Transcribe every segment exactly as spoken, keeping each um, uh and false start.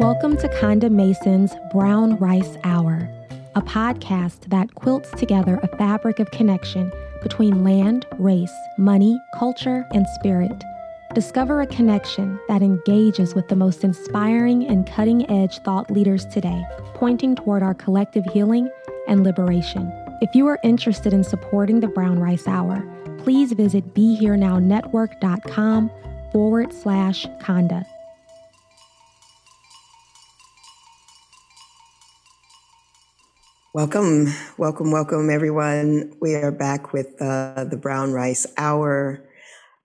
Welcome to Konda Mason's Brown Rice Hour, a podcast that quilts together a fabric of connection between land, race, money, culture, and spirit. Discover a connection that engages with the most inspiring and cutting-edge thought leaders today, pointing toward our collective healing and liberation. If you are interested in supporting the Brown Rice Hour, please visit BeHereNowNetwork.com forward slash Konda. Welcome, welcome, welcome, everyone. We are back with uh, the Brown Rice Hour,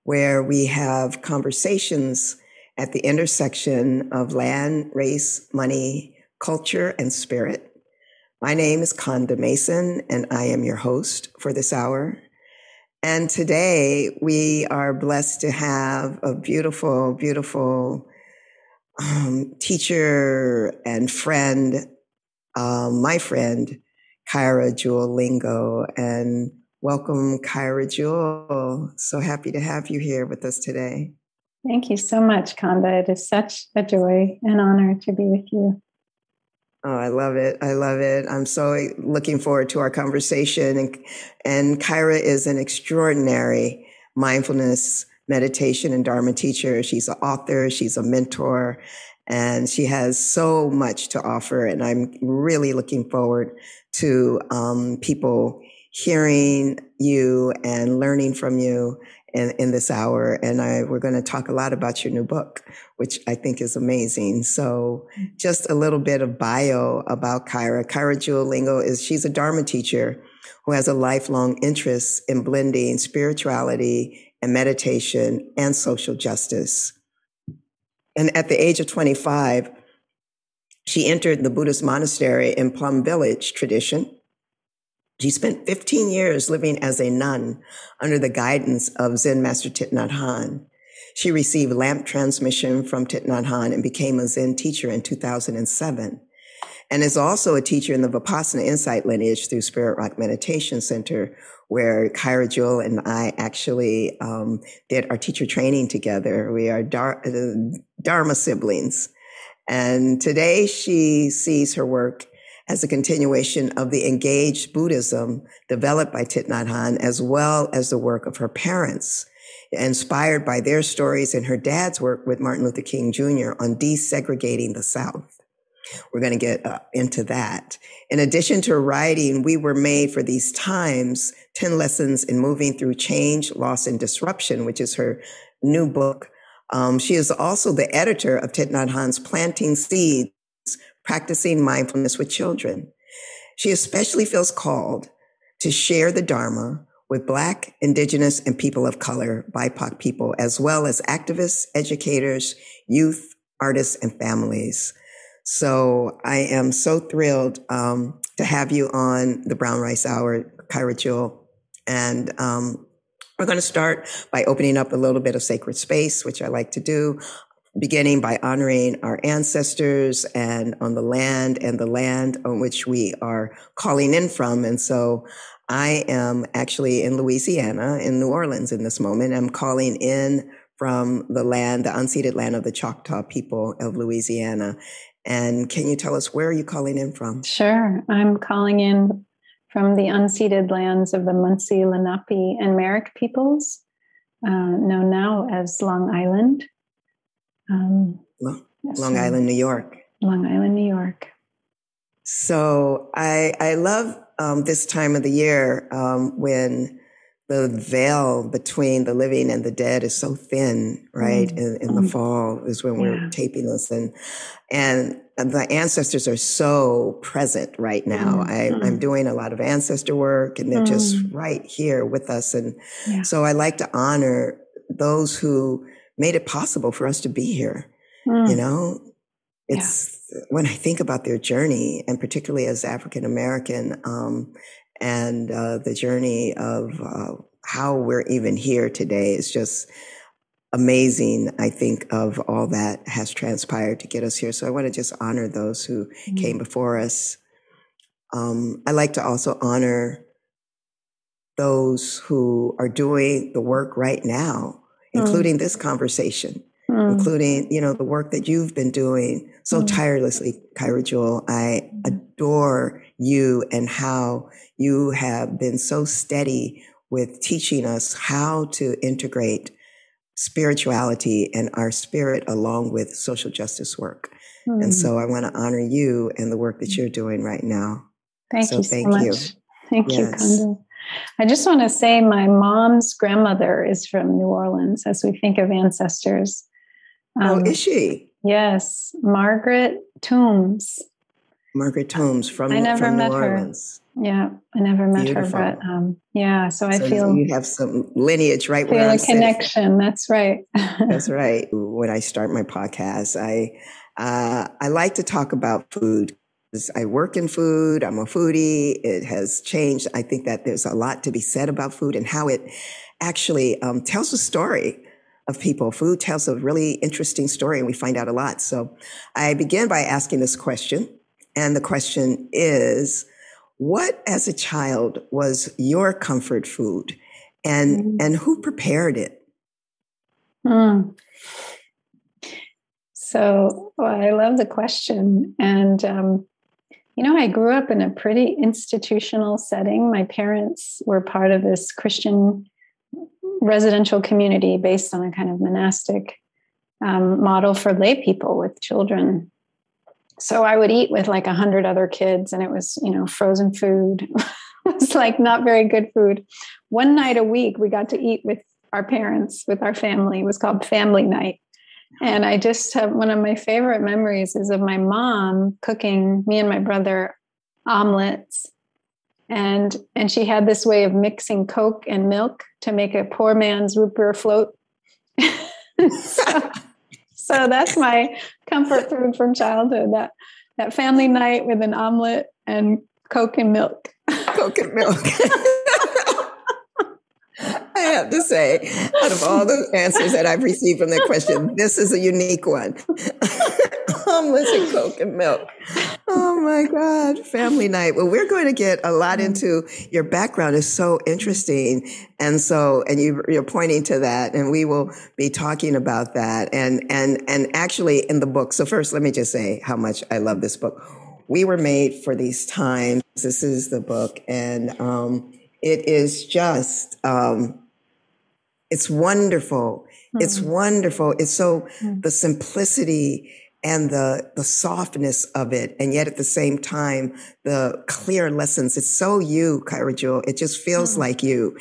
where we have conversations at the intersection of land, race, money, culture, and spirit. My name is Konda Mason, and I am your host for this hour. And today we are blessed to have a beautiful, beautiful um, teacher and friend, Um, my friend, Kaira Jewel Lingo, and welcome, Kaira Jewel. So happy to have you here with us today. Thank you so much, Konda. It is such a joy and honor to be with you. Oh, I love it. I love it. I'm so looking forward to our conversation. And, and Kaira is an extraordinary mindfulness, meditation, and Dharma teacher. She's an author. She's a mentor. And she has so much to offer, and I'm really looking forward to um, people hearing you and learning from you in, in this hour. And I, we're going to talk a lot about your new book, which I think is amazing. So just a little bit of bio about Kaira. Kaira Jewel Lingo is she's a Dharma teacher who has a lifelong interest in blending spirituality and meditation and social justice. And at the age of twenty-five, she entered the Buddhist monastery in Plum Village tradition. She spent fifteen years living as a nun under the guidance of Zen master Thich Nhat Hanh. She received Lamp Transmission from Thich Nhat Hanh and became a Zen teacher in two thousand seven, and is also a teacher in the Vipassana Insight lineage through Spirit Rock Meditation Center, where Kaira Jewel and I actually um, did our teacher training together. We are Dar- uh, Dharma siblings. And today she sees her work as a continuation of the engaged Buddhism developed by Thich Nhat Hanh, as well as the work of her parents, inspired by their stories and her dad's work with Martin Luther King Junior on desegregating the South. We're going to get uh, into that. In addition to writing, We Were Made for These Times: Ten Lessons in Moving Through Change, Loss, and Disruption, which is her new book. Um, she is also the editor of Thich Nhat Hanh's Planting Seeds, Practicing Mindfulness with Children. She especially feels called to share the Dharma with Black, Indigenous, and people of color, B I P O C people, as well as activists, educators, youth, artists, and families. So I am so thrilled um, to have you on the Brown Rice Hour, Kaira Jewel. And um, we're going to start by opening up a little bit of sacred space, which I like to do, beginning by honoring our ancestors and on the land and the land on which we are calling in from. And so I am actually in Louisiana, in New Orleans in this moment. I'm calling in from the land, the unceded land of the Choctaw people of Louisiana. And can you tell us, where are you calling in from? Sure. I'm calling in from the unceded lands of the Munsee, Lenape, and Merrick peoples. uh, known now as Long Island. Um, Long, Long so, Island, New York. Long Island, New York. So I, I love um, this time of the year um, when the veil between the living and the dead is so thin, right? Mm-hmm. In, in the fall is when we're yeah. taping this. And, and the ancestors are so present right now. Mm-hmm. I, I'm doing a lot of ancestor work and they're mm-hmm. just right here with us. And yeah. so I like to honor those who made it possible for us to be here, mm. you know? It's yeah. when I think about their journey, and particularly as African American, um, and uh, the journey of uh, how we're even here today is just amazing. I think of all that has transpired to get us here. So I want to just honor those who mm-hmm. came before us. Um, I like to also honor those who are doing the work right now, including mm. this conversation. Mm. Including, you know, the work that you've been doing so mm. tirelessly, Kaira Jewel. I adore you and how you have been so steady with teaching us how to integrate spirituality and our spirit along with social justice work. Mm. And so I want to honor you and the work that you're doing right now. Thank so you so thank much. You. Thank yes. you, Konda. I just want to say my mom's grandmother is from New Orleans, as we think of ancestors. Um, oh, is she? Yes. Margaret Toombs. Margaret Toombs from, I never from met New Orleans. Her. Yeah, I never met Beautiful. her, but um, yeah, so I so feel... you have some lineage right where I feel a connection, that's right. That's right. When I start my podcast, I uh, I like to talk about food. I work in food. I'm a foodie. It has changed. I think that there's a lot to be said about food and how it actually um, tells a story of people. Food tells a really interesting story, and we find out a lot. So I begin by asking this question. And the question is, what as a child was your comfort food, and, mm. and who prepared it? Mm. So well, I love the question. And, um, you know, I grew up in a pretty institutional setting. My parents were part of this Christian residential community based on a kind of monastic um, model for lay people with children. So I would eat with like a hundred other kids, and it was, you know, frozen food. It was like not very good food. One night a week, we got to eat with our parents, with our family. It was called family night. And I just have one of my favorite memories is of my mom cooking me and my brother omelets. And, and she had this way of mixing Coke and milk to make a poor man's root beer float. so, so that's my comfort food from childhood, that, that family night with an omelet and Coke and milk. Coke and milk. I have to say, out of all the answers that I've received from that question, this is a unique one. Omelets and Coke and milk. Oh my God, family night. Well, we're going to get a lot into your background. It's so interesting. And so, and you, you're pointing to that, and we will be talking about that and, and, and actually in the book. So first, let me just say how much I love this book. We Were Made for These Times. This is the book. And, um, It is just, um, it's wonderful. Mm-hmm. It's wonderful. It's so mm-hmm. the simplicity and the, the softness of it. And yet at the same time, the clear lessons. It's so you, Kaira Jewel. It just feels mm-hmm. like you.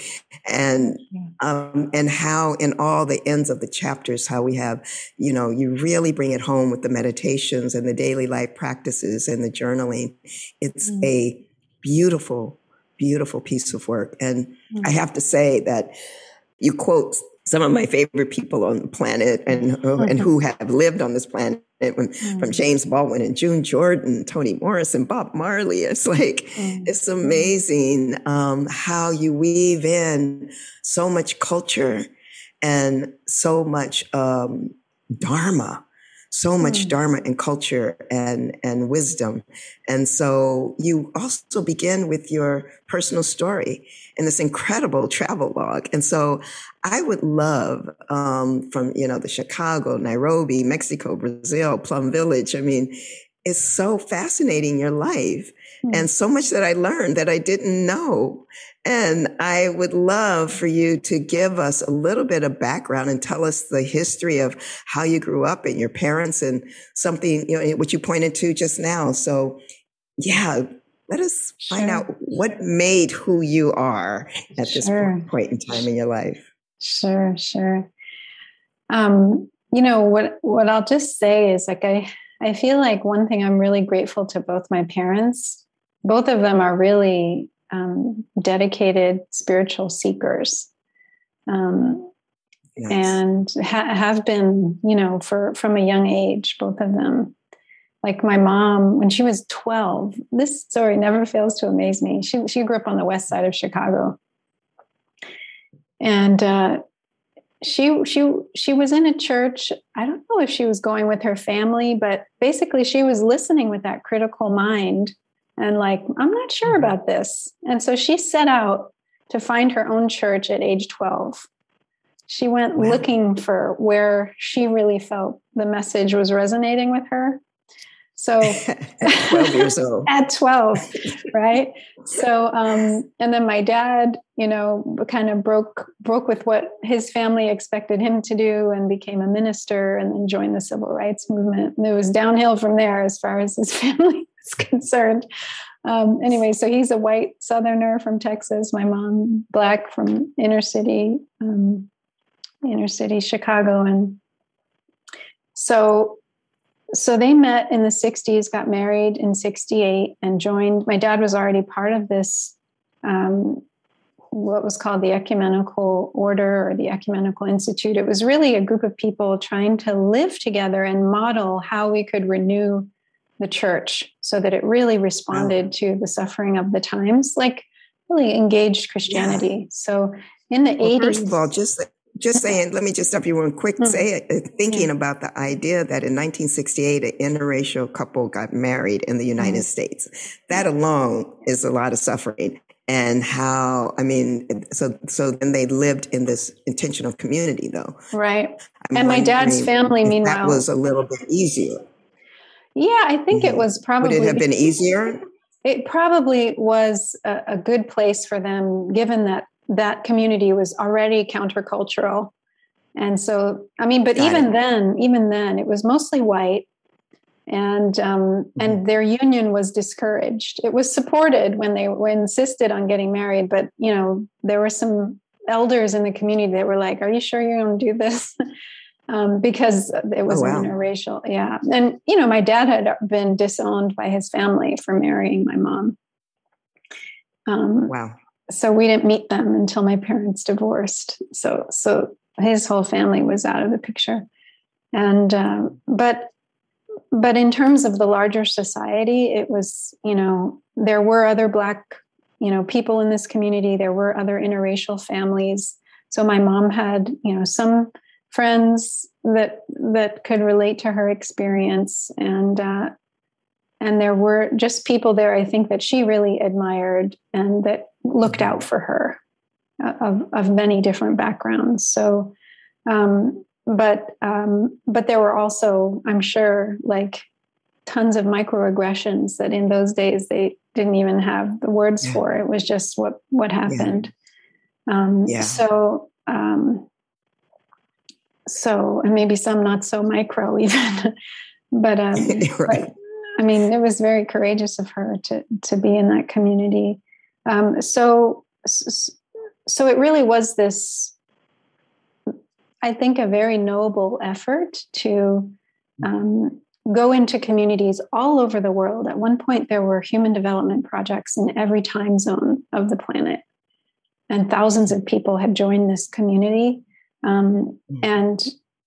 And, um, and how in all the ends of the chapters, how we have, you know, you really bring it home with the meditations and the daily life practices and the journaling. It's mm-hmm. a beautiful beautiful piece of work. And mm-hmm. I have to say that you quote some of my favorite people on the planet and, mm-hmm. and who have lived on this planet, when, mm-hmm. from James Baldwin and June Jordan, Toni Morrison, Bob Marley. It's like, mm-hmm. it's amazing um, how you weave in so much culture and so much um, Dharma. So much mm. Dharma and culture and, and wisdom. And so you also begin with your personal story and this incredible travel log. And so I would love, um, from, you know, the Chicago, Nairobi, Mexico, Brazil, Plum Village. I mean, it's so fascinating, your life. Mm. And so much that I learned that I didn't know. And I would love for you to give us a little bit of background and tell us the history of how you grew up and your parents and something, you know, what you pointed to just now. So yeah, let us sure. find out what made who you are at sure. this point, point in time in your life. Sure, sure. Um, you know, what, what I'll just say is like, I, I feel like one thing I'm really grateful to both my parents, both of them are really um, dedicated spiritual seekers um, yes. and ha- have been, you know, for, from a young age, both of them. Like my mom, when she was twelve, this story never fails to amaze me. She she grew up on the west side of Chicago. And uh, she she she was in a church. I don't know if she was going with her family, but basically she was listening with that critical mind and like, I'm not sure about this. And so she set out to find her own church at age twelve. She went wow. looking for where she really felt the message was resonating with her. So at twelve years old, at twelve, right? So, um, and then my dad, you know, kind of broke broke with what his family expected him to do, and became a minister, and then joined the civil rights movement. And it was downhill from there as far as his family is concerned. Um, anyway, so he's a white Southerner from Texas. My mom, Black from inner city, um, inner city Chicago, and so. So they met in the sixties, got married in sixty-eight and joined. My dad was already part of this, um, what was called the Ecumenical Order or the Ecumenical Institute. It was really a group of people trying to live together and model how we could renew the church so that it really responded wow. to the suffering of the times, like really engaged Christianity. Yeah. So in the well, eighties. First of all, just the- Just saying, let me just stop you one quick say, thinking about the idea that in nineteen sixty-eight, an interracial couple got married in the United States. That alone is a lot of suffering. And how, I mean, so so then they lived in this intentional community, though. Right. I'm and my dad's family, meanwhile. That was a little bit easier. Yeah, I think mm-hmm. it was probably. Would it have been easier? It probably was a, a good place for them, given that that community was already countercultural. And so, I mean, but Got even it. then, even then it was mostly white and, um, mm-hmm. and their union was discouraged. It was supported when they when insisted on getting married, but you know, there were some elders in the community that were like, are you sure you're going to do this? um, because it was oh, wow. interracial. Yeah. And, you know, my dad had been disowned by his family for marrying my mom. Um, wow. So we didn't meet them until my parents divorced. So, so his whole family was out of the picture. And, uh, but, but in terms of the larger society, it was, you know, there were other Black, you know, people in this community, there were other interracial families. So my mom had, you know, some friends that, that could relate to her experience. And, uh, and there were just people there, I think, that she really admired and that looked out for her uh, of, of many different backgrounds. So, um, but um, but there were also, I'm sure, like tons of microaggressions that in those days they didn't even have the words yeah. for. It was just what, what happened. Yeah. Um, yeah. So, um, so, and maybe some not so micro even, but, um, right. but I mean, it was very courageous of her to to be in that community. Um, so, so it really was this, I think, a very noble effort to um, go into communities all over the world. At one point, there were human development projects in every time zone of the planet, and thousands of people had joined this community. Um, and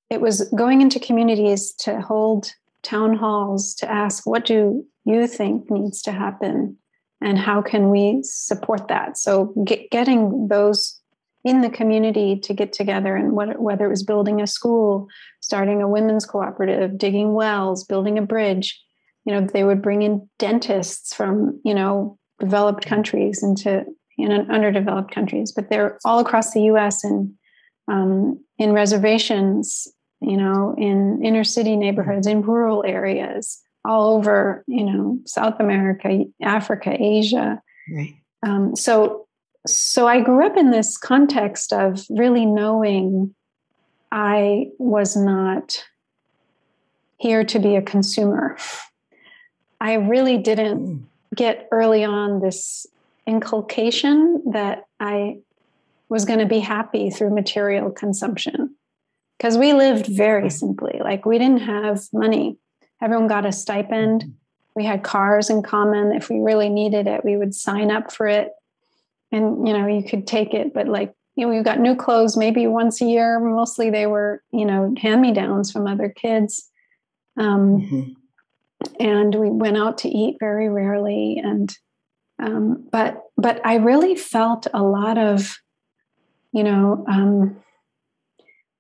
it was going into communities to hold town halls to ask, what do you think needs to happen and how can we support that? So get, getting those in the community to get together, and what, whether it was building a school, starting a women's cooperative, digging wells, building a bridge, you know, they would bring in dentists from, you know, developed countries into you know, underdeveloped countries, but they're all across the U S and um, in reservations, you know, in inner city neighborhoods, in rural areas, all over, you know, South America, Africa, Asia. Right. Um, so, so I grew up in this context of really knowing I was not here to be a consumer. I really didn't mm. get early on this inculcation that I was going to be happy through material consumption, because we lived very simply. Like, we didn't have money. Everyone got a stipend. We had cars in common. If we really needed it, we would sign up for it. And, you know, you could take it, but like, you know, you got new clothes maybe once a year. Mostly they were, you know, hand-me-downs from other kids. Um, mm-hmm. And we went out to eat very rarely. And, um, but, but I really felt a lot of, you know, um,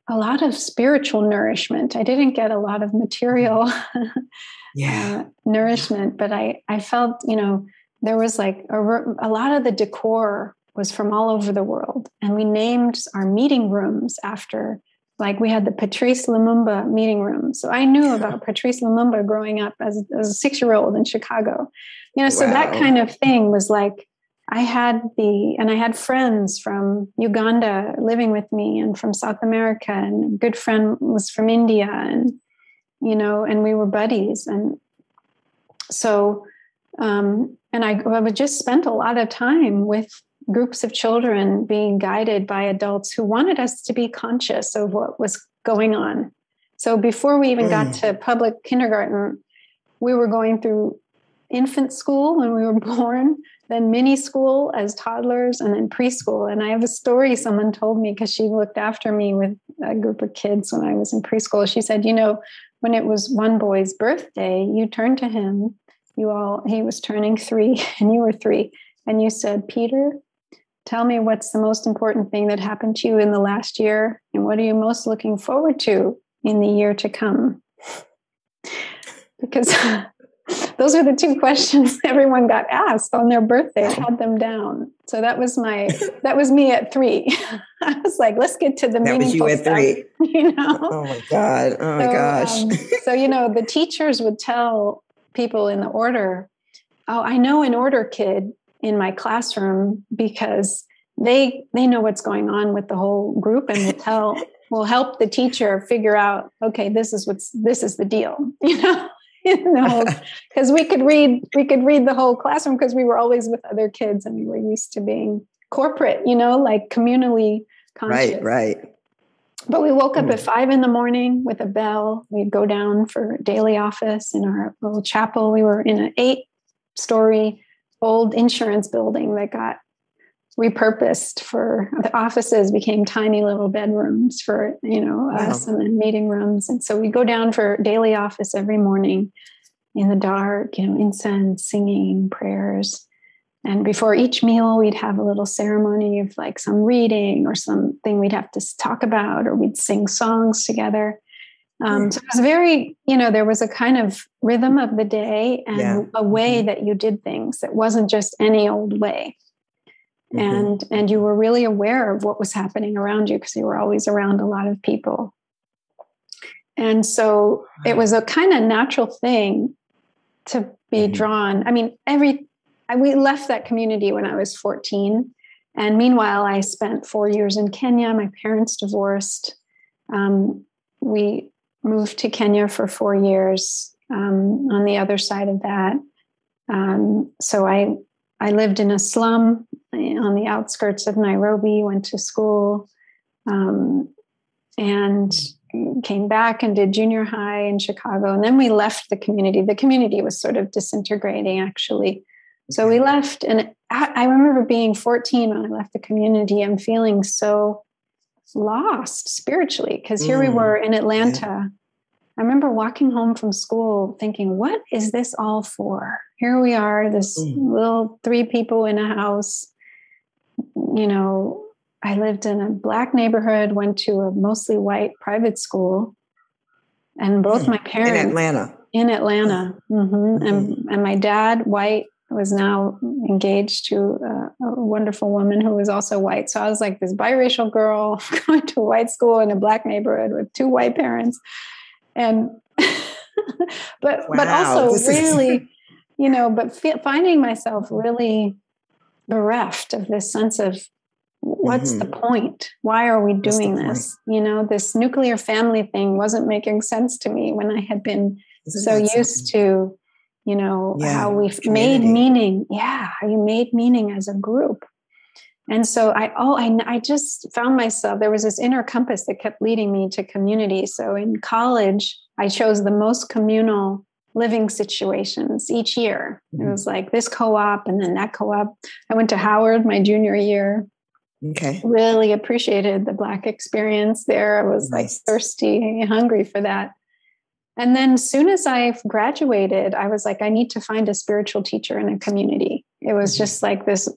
a lot of spiritual nourishment. I didn't get a lot of material yeah. uh, nourishment, but I, I felt, you know, there was like a, a lot of the decor was from all over the world. And we named our meeting rooms after, like, we had the Patrice Lumumba meeting room. So I knew about Patrice Lumumba growing up as, as a six-year-old in Chicago. You know, so wow. that kind of thing was like, I had the, and I had friends from Uganda living with me and from South America, and a good friend was from India, and, you know, and we were buddies. And so, um, and I, I would just spend a lot of time with groups of children being guided by adults who wanted us to be conscious of what was going on. So before we even mm. got to public kindergarten, we were going through infant school when we were born, then mini school as toddlers, and then preschool. And I have a story someone told me, because she looked after me with a group of kids when I was in preschool. She said, you know, when it was one boy's birthday, you turned to him, you all, he was turning three and you were three. And you said, Peter, tell me what's the most important thing that happened to you in the last year, and what are you most looking forward to in the year to come? Because those are the two questions everyone got asked on their birthday. I had them down. So that was my, that was me at three. I was like, let's get to the that meaningful was you stuff, at three. You know? Oh my God. Oh my so, gosh. Um, so, you know, the teachers would tell people in the order, oh, I know an order kid in my classroom, because they they know what's going on with the whole group, and will tell will help the teacher figure out, okay, this is what's this is the deal, you know, because we could read we could read the whole classroom, because we were always with other kids and we were used to being corporate, you know, like communally conscious. Right, right. But we woke up mm. at five in the morning with a bell. We'd go down for daily office in our little chapel. We were in an eight-story old insurance building that got repurposed for the offices, became tiny little bedrooms for, you know, wow. us, and then meeting rooms. And so we go down for daily office every morning in the dark, you know, incense, singing, prayers. And before each meal, we'd have a little ceremony of like some reading or something we'd have to talk about, or we'd sing songs together. Um, so it was very, you know, there was a kind of rhythm of the day, and yeah. a way mm-hmm. that you did things. It wasn't just any old way. Mm-hmm. And, and you were really aware of what was happening around you, because you were always around a lot of people. And so it was a kind of natural thing to be mm-hmm. drawn. I mean, every, I, we left that community when I was fourteen. And meanwhile, I spent four years in Kenya. My parents divorced. Um, we, moved to Kenya for four years um, on the other side of that. Um, so I I lived in a slum on the outskirts of Nairobi, went to school, um, and came back and did junior high in Chicago. And then we left the community. The community was sort of disintegrating, actually. So we left, and I, I remember being fourteen when I left the community and feeling so lost spiritually, because here mm. we were in Atlanta. Yeah. I remember walking home from school thinking, what is this all for? Here we are, this mm. little three people in a house. You know, I lived in a black neighborhood, went to a mostly white private school, and both mm. my parents in Atlanta. In Atlanta. Mm-hmm. Mm-hmm. And, and my dad, white, was now engaged to a, a wonderful woman who was also white. So I was like this biracial girl going to a white school in a black neighborhood with two white parents. And but, wow, but also really, is... you know, but fe- finding myself really bereft of this sense of what's mm-hmm. the point? Why are we doing this? Point? You know, this nuclear family thing wasn't making sense to me when I had been Isn't so used something? to, you know, yeah, how we've community. made meaning. Yeah. You made meaning as a group. And so I, oh, I, I just found myself, there was this inner compass that kept leading me to community. So in college, I chose the most communal living situations each year. Mm-hmm. It was like this co-op and then that co-op. I went to Howard my junior year. Okay. Really appreciated the Black experience there. I was nice. like thirsty, hungry for that. And then soon as I graduated, I was like, I need to find a spiritual teacher in a community. It was mm-hmm. just like this,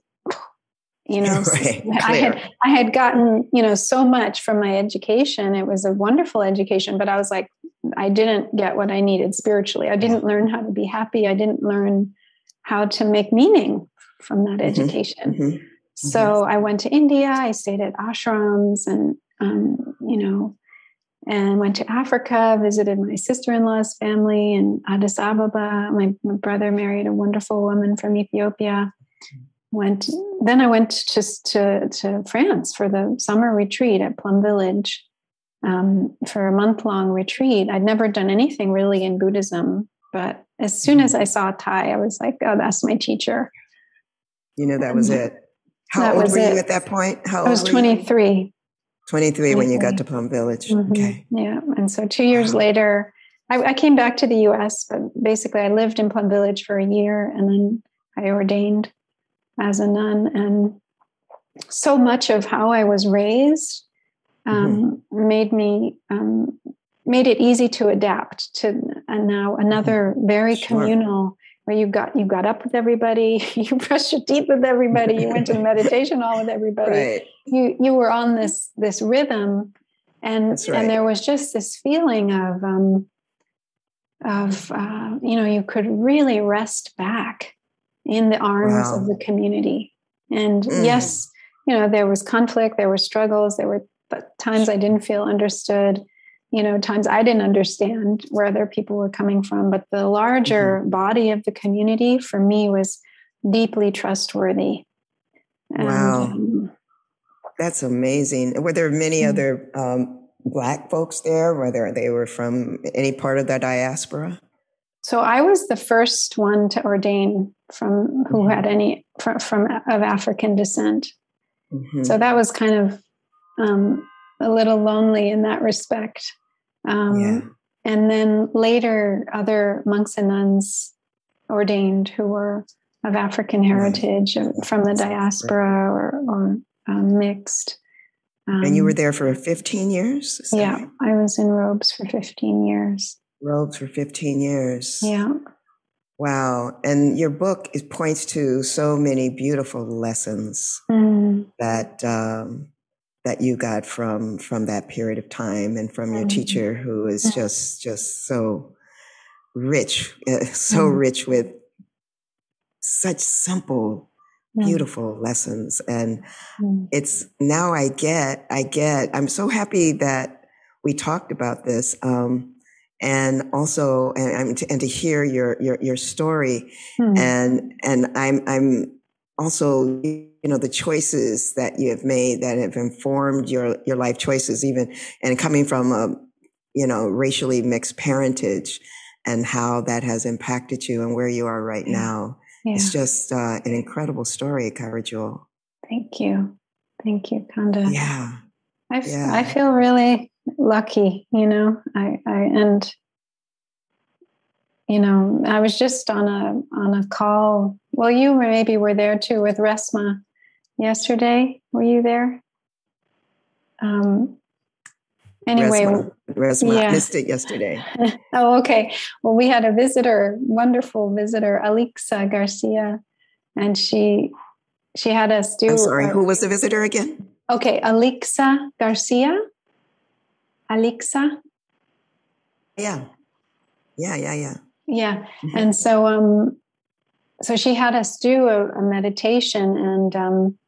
you know, right. I had, I had gotten, you know, so much from my education. It was a wonderful education, but I was like, I didn't get what I needed spiritually. I didn't yeah. learn how to be happy. I didn't learn how to make meaning from that mm-hmm. education. Mm-hmm. So I went to India, I stayed at ashrams and, um, you know, and went to Africa, visited my sister-in-law's family in Addis Ababa. My, my brother married a wonderful woman from Ethiopia. Went, then I went just to, to France for the summer retreat at Plum Village um, for a month-long retreat. I'd never done anything really in Buddhism, but as soon as I saw Thai, I was like, oh, that's my teacher. You know, that was um, it. How that old were it. you at that point? How I was old twenty-three. You? twenty-three when you got to Plum Village. Mm-hmm. Okay. Yeah. And so two years wow. later, I, I came back to the U S, but basically I lived in Plum Village for a year and then I ordained as a nun. And so much of how I was raised um, mm-hmm. made me, um, made it easy to adapt to uh, now another very sure. communal where you got you got up with everybody, you brushed your teeth with everybody, you went to the meditation hall with everybody. Right. You you were on this this rhythm, and right. and there was just this feeling of um, of uh, you know, you could really rest back in the arms wow. of the community. And mm. yes, you know, there was conflict, there were struggles, there were times I didn't feel understood. You know, times I didn't understand where other people were coming from, but the larger mm-hmm. body of the community for me was deeply trustworthy. And, wow. Um, that's amazing. Were there many mm-hmm. other um, Black folks there, whether they were from any part of the diaspora? So I was the first one to ordain from who mm-hmm. had any from, from of African descent. Mm-hmm. So that was kind of um, a little lonely in that respect. Um, yeah. And then later, other monks and nuns ordained who were of African heritage right. from the diaspora or, or um, mixed. Um, and you were there for fifteen years? So. Yeah, I was in robes for fifteen years. Robes for fifteen years. Yeah. Wow. And your book is, points to so many beautiful lessons mm. that... Um, that you got from, from that period of time and from your mm-hmm. teacher, who is yeah. just, just so rich, so mm-hmm. rich with such simple, yeah. beautiful lessons. And mm-hmm. it's now I get, I get, I'm so happy that we talked about this. Um, and also, and, and, to, and to hear your, your, your story mm-hmm. and, and I'm, I'm also, you know, the choices that you have made that have informed your, your life choices, even and coming from a, you know, racially mixed parentage and how that has impacted you and where you are right now. Yeah. It's just uh, an incredible story, Kaira Jewel. Thank you. Thank you, Konda. Yeah. I, f- yeah. I feel really lucky, you know, I, I, and, you know, I was just on a, on a call. Well, you maybe were there too with Resmaa. Yesterday, were you there? Um, anyway, Resmaa, Resmaa. Yeah. Missed it yesterday. Oh, okay. Well, we had a visitor, wonderful visitor, Alixa Garcia, and she she had us do. I'm sorry, our, who was the visitor again? Okay, Alixa Garcia. Alixa. Yeah, yeah, yeah, yeah. Yeah, mm-hmm. and so um, so she had us do a, a meditation and. Um,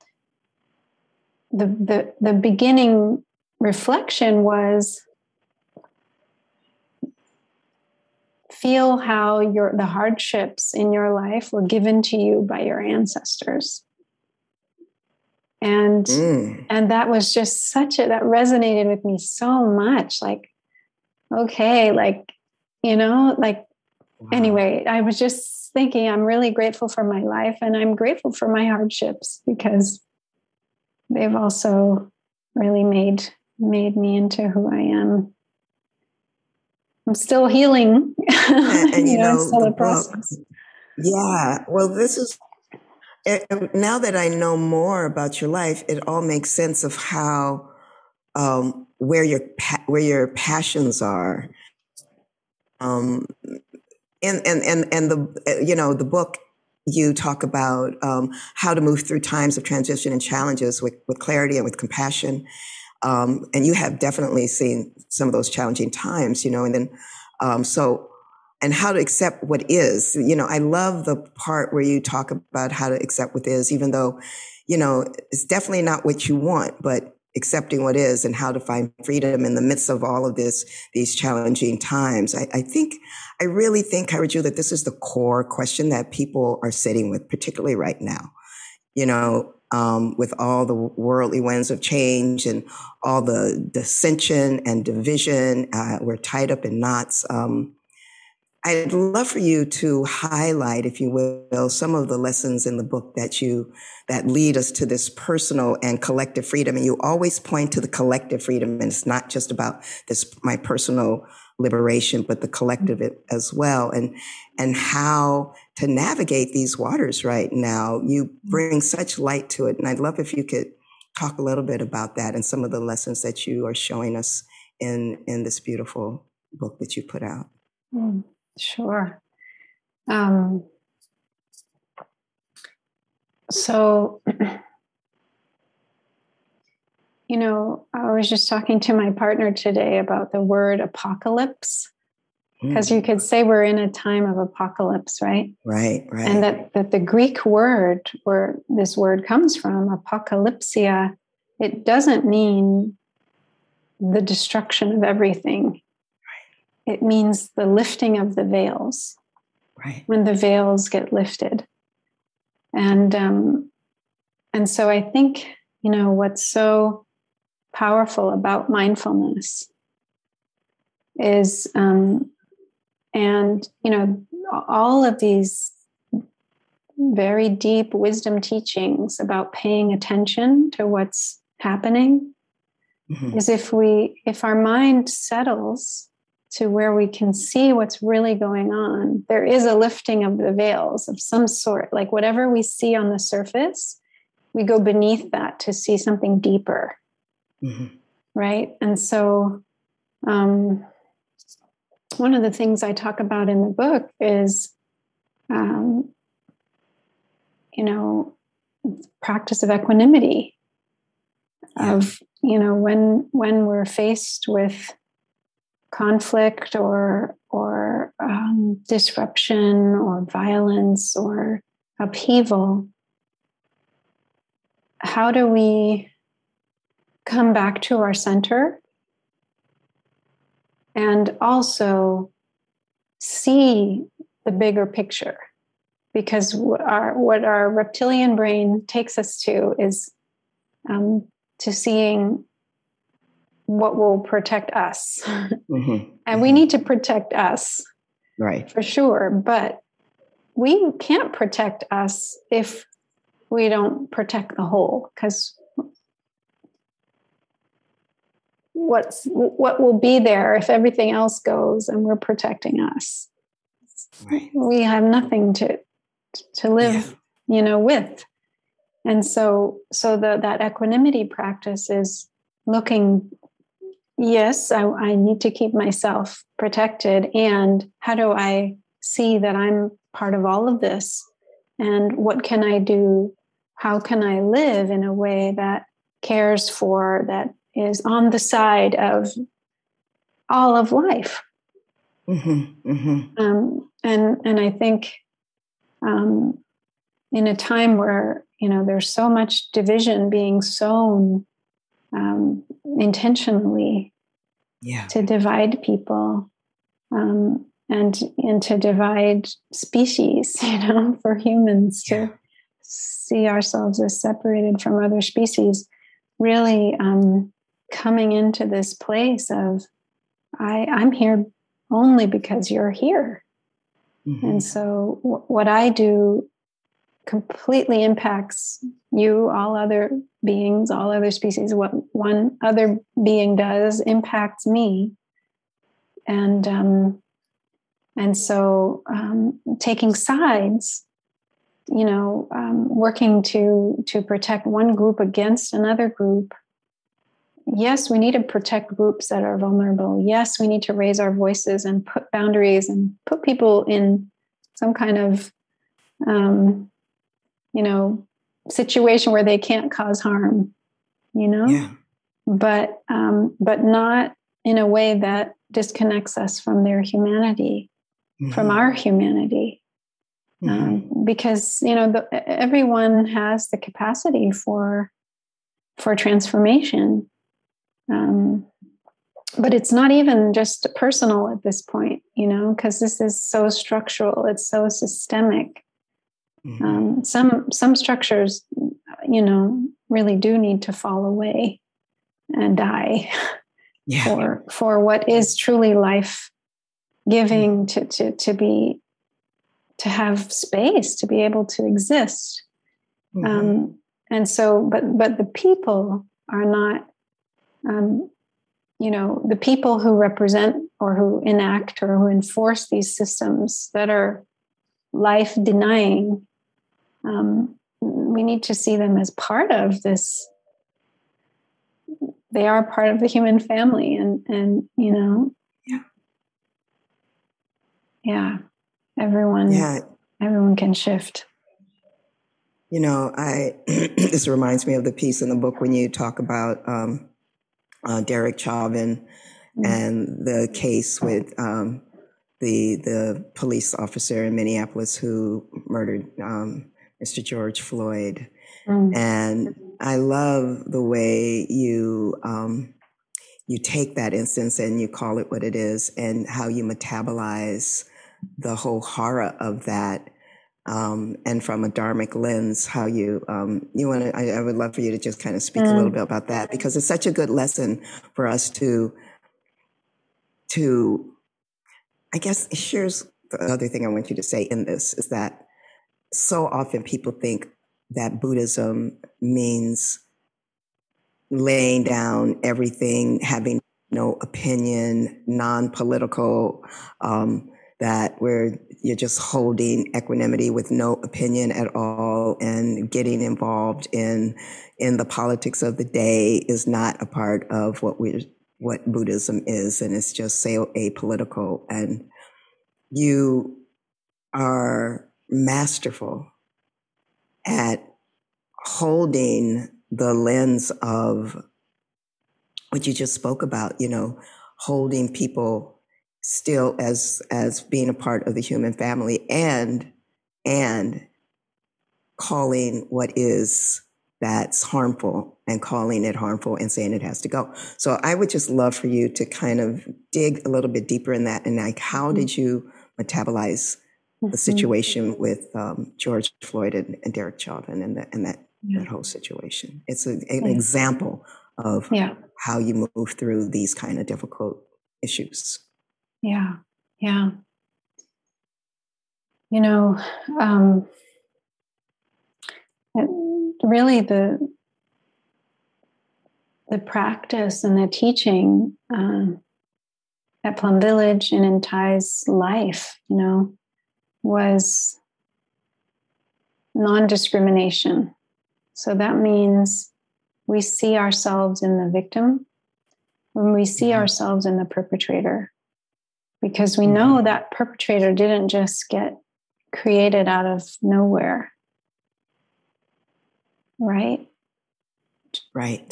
The, the the beginning reflection was feel how your the hardships in your life were given to you by your ancestors. And mm. and that was just such a, that resonated with me so much. Like, okay, like, you know, like, wow. Anyway, I was just thinking, I'm really grateful for my life, and I'm grateful for my hardships, because they've also really made, made me into who I am. I'm still healing. And, and you, you know, know still a process. Yeah. Well, this is, it, now that I know more about your life, it all makes sense of how, um, where your, pa- where your passions are. Um, and, and, and, and the, you know, the book, you talk about, um, how to move through times of transition and challenges with, with clarity and with compassion. Um, and you have definitely seen some of those challenging times, you know, and then, um, so, and how to accept what is, you know, I love the part where you talk about how to accept what is, even though, you know, it's definitely not what you want, but accepting what is and how to find freedom in the midst of all of this, these challenging times. I, I think, I really think, Kaira Jewel, that this is the core question that people are sitting with, particularly right now, you know, Um, with all the worldly winds of change and all the dissension and division, uh, we're tied up in knots. Um, I'd love for you to highlight, if you will, some of the lessons in the book that you, that lead us to this personal and collective freedom. And you always point to the collective freedom. And it's not just about this, my personal liberation, but the collective as well, and and how to navigate these waters right now. You bring such light to it, and I'd love if you could talk a little bit about that and some of the lessons that you are showing us in in this beautiful book that you put out. Mm, sure. Um, so, you know, I was just talking to my partner today about the word apocalypse, because mm. you could say we're in a time of apocalypse, right? Right, right. And that, that the Greek word where this word comes from, apocalypsia, it doesn't mean the destruction of everything. Right. It means the lifting of the veils. Right. When the veils get lifted. And, um, and so I think, you know, what's so powerful about mindfulness is, um, and, you know, all of these very deep wisdom teachings about paying attention to what's happening mm-hmm. is if we, if our mind settles to where we can see what's really going on, there is a lifting of the veils of some sort, like whatever we see on the surface, we go beneath that to see something deeper. Mm-hmm. Right. And so, um, one of the things I talk about in the book is, um, you know, practice of equanimity, yeah. of, you know, when, when we're faced with conflict or, or, um, disruption or violence or upheaval, how do we come back to our center and also see the bigger picture? Because what our, what our reptilian brain takes us to is um, to seeing what will protect us. Mm-hmm. And we need to protect us, right? For sure. But we can't protect us if we don't protect the whole, because what's what will be there if everything else goes and we're protecting us? Right. We have nothing to to live, yeah. you know, with. And so, so the, that equanimity practice is looking. Yes, I, I need to keep myself protected, and how do I see that I'm part of all of this, and what can I do? How can I live in a way that cares for, that is on the side of all of life? Mm-hmm, mm-hmm. Um, and and I think um, in a time where, you know, there's so much division being sown um, intentionally yeah. to divide people, um, and and to divide species, you know, for humans yeah. to see ourselves as separated from other species, really um, coming into this place of, I, I'm here only because you're here. Mm-hmm. And so w- what I do completely impacts you, all other beings, all other species. What one other being does impacts me. And um, and so um, taking sides, you know, um, working to to protect one group against another group. Yes, we need to protect groups that are vulnerable. Yes, we need to raise our voices and put boundaries and put people in some kind of, um, you know, situation where they can't cause harm, you know, yeah. but, um, but not in a way that disconnects us from their humanity, mm-hmm. from our humanity. Mm-hmm. Um, because, you know, the, everyone has the capacity for, for transformation. Um, but it's not even just personal at this point, you know, because this is so structural. It's so systemic. Mm-hmm. Um, some, some structures, you know, really do need to fall away and die yeah. for, for what is truly life giving mm-hmm. to, to, to be, to have space, to be able to exist. Mm-hmm. Um, and so, but, but the people are not, Um, you know, the people who represent or who enact or who enforce these systems that are life denying, um, we need to see them as part of this. They are part of the human family, and, and you know, yeah, yeah, everyone, yeah. everyone can shift. You know, I this reminds me of the piece in the book when you talk about. Um, Uh, Derek Chauvin mm-hmm. and the case with um, the the police officer in Minneapolis who murdered um, Mister George Floyd. Mm-hmm. And I love the way you um, you take that instance and you call it what it is and how you metabolize the whole horror of that. Um, and from a dharmic lens, how you, um, you want to, I, I would love for you to just kind of speak mm. a little bit about that, because it's such a good lesson for us to, to, I guess, here's the other thing I want you to say in this is that so often people think that Buddhism means laying down everything, having no opinion, non-political, um, that where you're just holding equanimity with no opinion at all, and getting involved in in the politics of the day is not a part of what we what Buddhism is, and it's just so apolitical. And you are masterful at holding the lens of what you just spoke about, you know, holding people still as as being a part of the human family, and and calling what is that's harmful and calling it harmful and saying it has to go. So I would just love for you to kind of dig a little bit deeper in that, and like, how did you metabolize the situation with um, George Floyd and, and Derek Chauvin and, the, and that, yeah. that whole situation? It's a, an yeah. example of yeah. how you move through these kind of difficult issues. Yeah, yeah. You know, um, really the the practice and the teaching um, at Plum Village and in Thai's life, you know, was non-discrimination. So that means we see ourselves in the victim when we see ourselves in the perpetrator. Because we know that perpetrator didn't just get created out of nowhere, right? Right.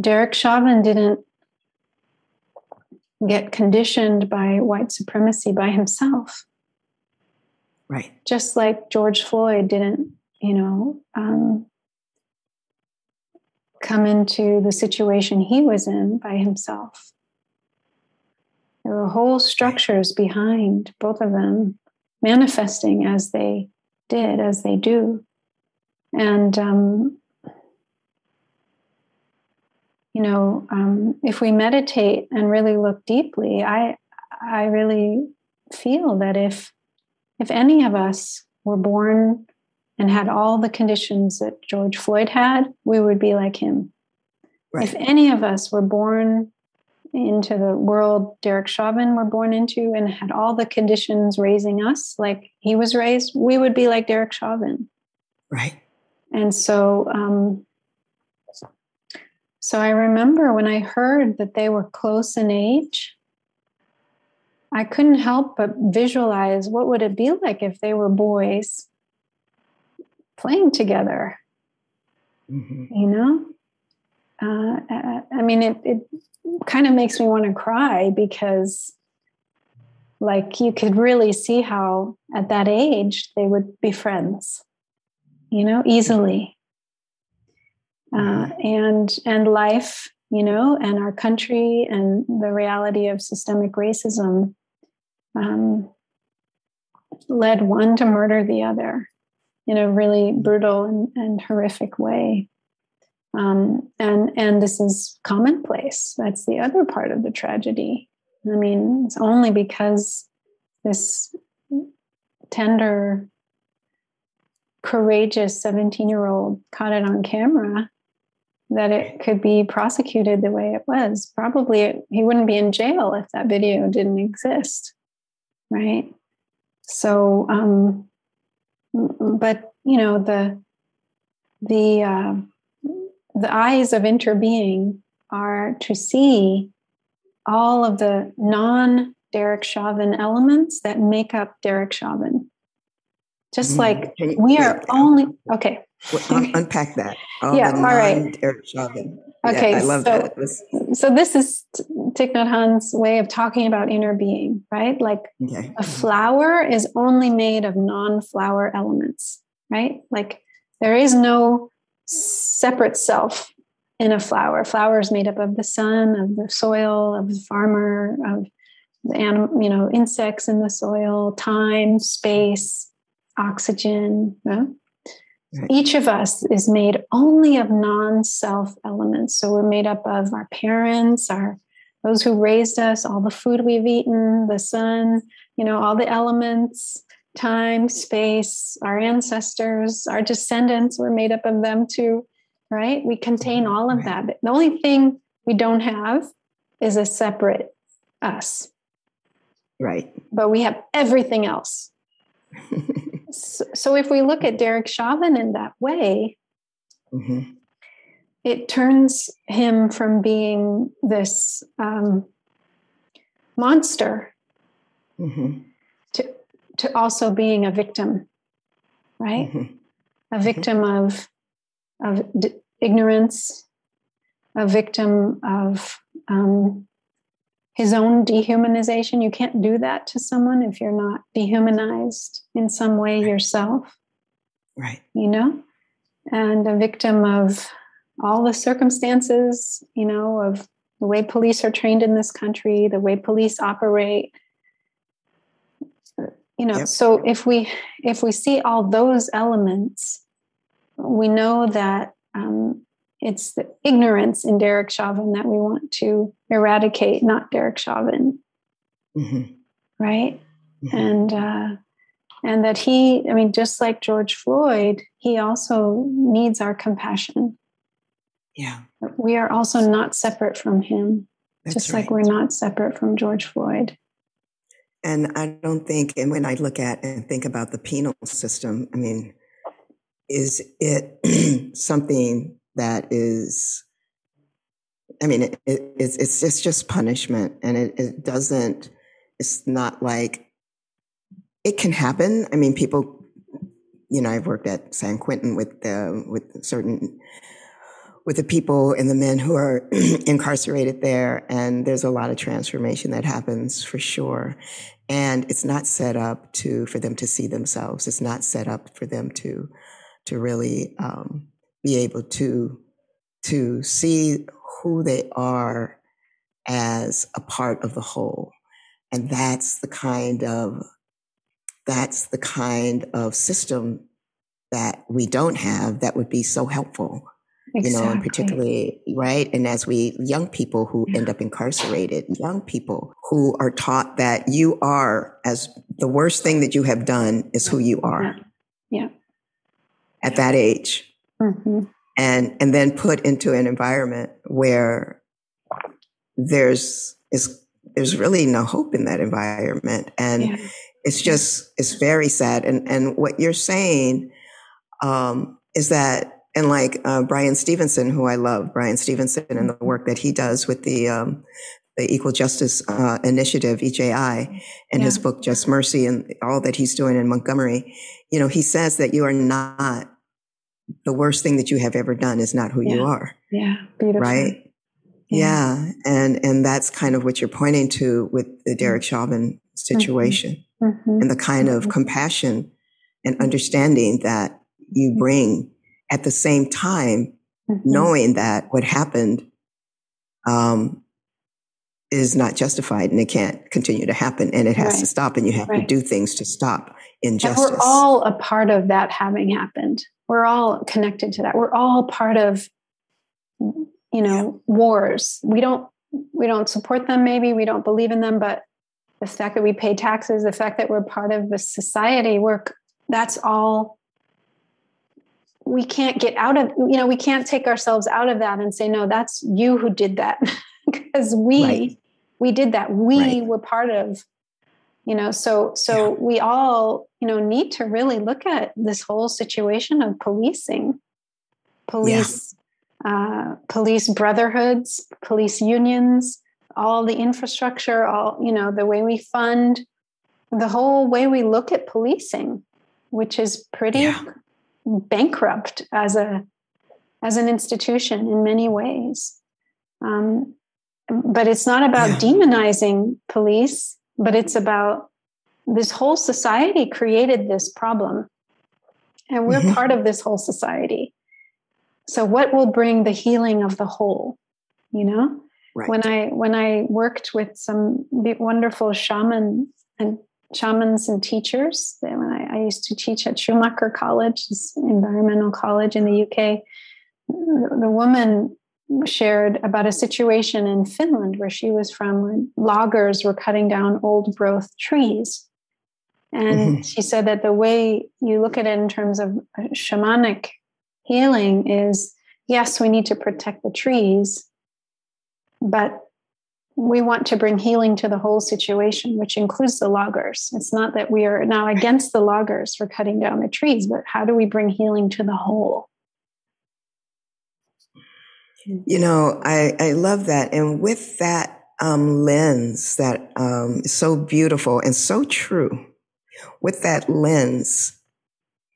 Derek Chauvin didn't get conditioned by white supremacy by himself. Right. Just like George Floyd didn't, you know, um, come into the situation he was in by himself. There were whole structures behind both of them manifesting as they did, as they do. And, um, you know, um, if we meditate and really look deeply, I I really feel that if if any of us were born and had all the conditions that George Floyd had, we would be like him. Right. If any of us were born into the world Derek Chauvin were born into and had all the conditions raising us like he was raised, we would be like Derek Chauvin. Right. And so, um, so I remember when I heard that they were close in age, I couldn't help but visualize what would it be like if they were boys playing together, mm-hmm. you know? Uh, I, I mean, it, it kind of makes me want to cry because, like, you could really see how at that age they would be friends, you know, easily. Uh, and and life, you know, and our country and the reality of systemic racism um, led one to murder the other in a really brutal and, and horrific way. Um, and and this is commonplace. That's the other part of the tragedy. I mean, it's only because this tender, courageous seventeen-year-old caught it on camera that it could be prosecuted the way it was. Probably it, he wouldn't be in jail if that video didn't exist, right? So, um, but, you know, the the uh, the eyes of interbeing are to see all of the non-Derek Chauvin elements that make up Derek Chauvin. Just like mm-hmm. we are yeah. only, okay. Well, un- unpack that. All yeah, all right. Derek Chauvin. Okay. Yeah, I love so, that. Was... So this is Thich Nhat Hanh's way of talking about inner being, right? Like okay. a flower is only made of non-flower elements, right? Like there is no separate self in a flower. Flower is made up of the sun, of the soil, of the farmer, of the animal, you know, insects in the soil, time, space, oxygen. Right? Right. Each of us is made only of non-self elements. So we're made up of our parents, our those who raised us, all the food we've eaten, the sun, you know, all the elements. Time, space, our ancestors, our descendants, we're made up of them too, right? We contain all of that. The only thing we don't have is a separate us. Right. But we have everything else. so, so if we look at Derek Chauvin in that way, mm-hmm. it turns him from being this um, monster mm-hmm. to to also being a victim, right? Mm-hmm. A victim mm-hmm. of of d- ignorance, a victim of um, his own dehumanization. You can't do that to someone if you're not dehumanized in some way right. yourself. Right. You know? And a victim of all the circumstances, you know, of the way police are trained in this country, the way police operate, you know, yep. so if we if we see all those elements, we know that um, it's the ignorance in Derek Chauvin that we want to eradicate, not Derek Chauvin, mm-hmm. right? Mm-hmm. And uh, and that he, I mean, just like George Floyd, he also needs our compassion. Yeah, we are also not separate from him, That's just right. like we're not separate from George Floyd. And I don't think, and when I look at and think about the penal system, I mean, is it something that is, I mean, it, it, it's, it's, it's just punishment and it, it doesn't, it's not like, it can happen. I mean, people, you know, I've worked at San Quentin with the, with certain, with the people and the men who are incarcerated there. And there's a lot of transformation that happens for sure. And it's not set up to, for them to see themselves. It's not set up for them to, to really um, be able to, to see who they are as a part of the whole. And that's the kind of that's the kind of system that we don't have that would be so helpful. Exactly. You know, and particularly, right? And as we, young people who yeah. end up incarcerated, young people who are taught that you are, as the worst thing that you have done is who you are. Yeah. yeah. At that age. Mm-hmm. And, and then put into an environment where there's, is, there's really no hope in that environment. And yeah. it's just, it's very sad. And, and what you're saying, um, is that, and like uh, Bryan Stevenson, who I love, Bryan Stevenson and the work that he does with the um, the Equal Justice uh, Initiative, E J I, and yeah. his book, Just Mercy, and all that he's doing in Montgomery, you know, he says that you are not, the worst thing that you have ever done is not who yeah. you are. Yeah, beautiful. Right? Yeah. yeah. And and that's kind of what you're pointing to with the Derek Chauvin situation mm-hmm. Mm-hmm. and the kind mm-hmm. of compassion and understanding that you bring at the same time, mm-hmm. knowing that what happened um, is not justified and it can't continue to happen and it has right. to stop and you have right. to do things to stop injustice. And we're all a part of that having happened. We're all connected to that. We're all part of, you know, yeah. wars. We don't, we don't support them. Maybe we don't believe in them, but the fact that we pay taxes, the fact that we're part of the society work, that's all. We can't get out of, you know, we can't take ourselves out of that and say, no, that's you who did that. Because we, right. we did that. We right. were part of, you know, so, so yeah. we all, you know, need to really look at this whole situation of policing, police, yeah. uh, police brotherhoods, police unions, all the infrastructure, all, you know, the way we fund, the whole way we look at policing, which is pretty yeah. bankrupt as a as an institution in many ways, um, but it's not about yeah. demonizing police, but it's about this whole society created this problem, and we're mm-hmm. part of this whole society. So what will bring the healing of the whole? You know, right. when I when I worked with some wonderful shaman and. Shamans and teachers. I, I used to teach at Schumacher College, this environmental college in the U K. The, the woman shared about a situation in Finland where she was from when loggers were cutting down old growth trees. And mm-hmm. she said that the way you look at it in terms of shamanic healing is, yes, we need to protect the trees, but we want to bring healing to the whole situation, which includes the loggers. It's not that we are now against the loggers for cutting down the trees, but how do we bring healing to the whole? You know, I, I love that. And with that um, lens that um, is so beautiful and so true, with that lens,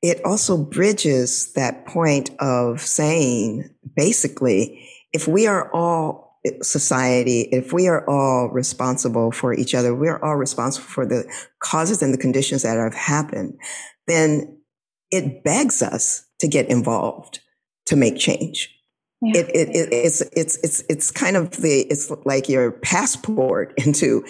it also bridges that point of saying, basically, if we are all society, if we are all responsible for each other, we're all responsible for the causes and the conditions that have happened, then it begs us to get involved to make change. Yeah. It, it, it, it's, it's, it's, it's kind of the, it's like your passport into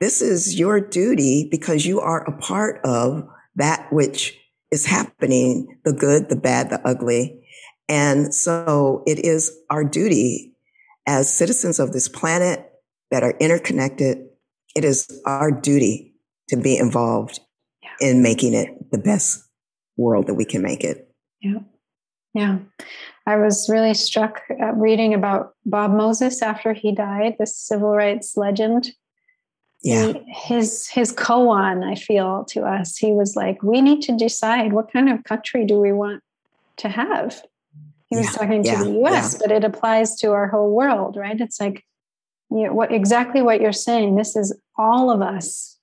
this is your duty because you are a part of that which is happening, the good, the bad, the ugly. And so it is our duty as citizens of this planet that are interconnected, it is our duty to be involved yeah. in making it the best world that we can make it. Yeah. Yeah. I was really struck at reading about Bob Moses after he died, this civil rights legend. Yeah. He, his, his koan, I feel to us, he was like, we need to decide what kind of country do we want to have? He was yeah, talking to yeah, the U S, yeah. but it applies to our whole world, right? It's like, you know, what exactly what you're saying. This is all of us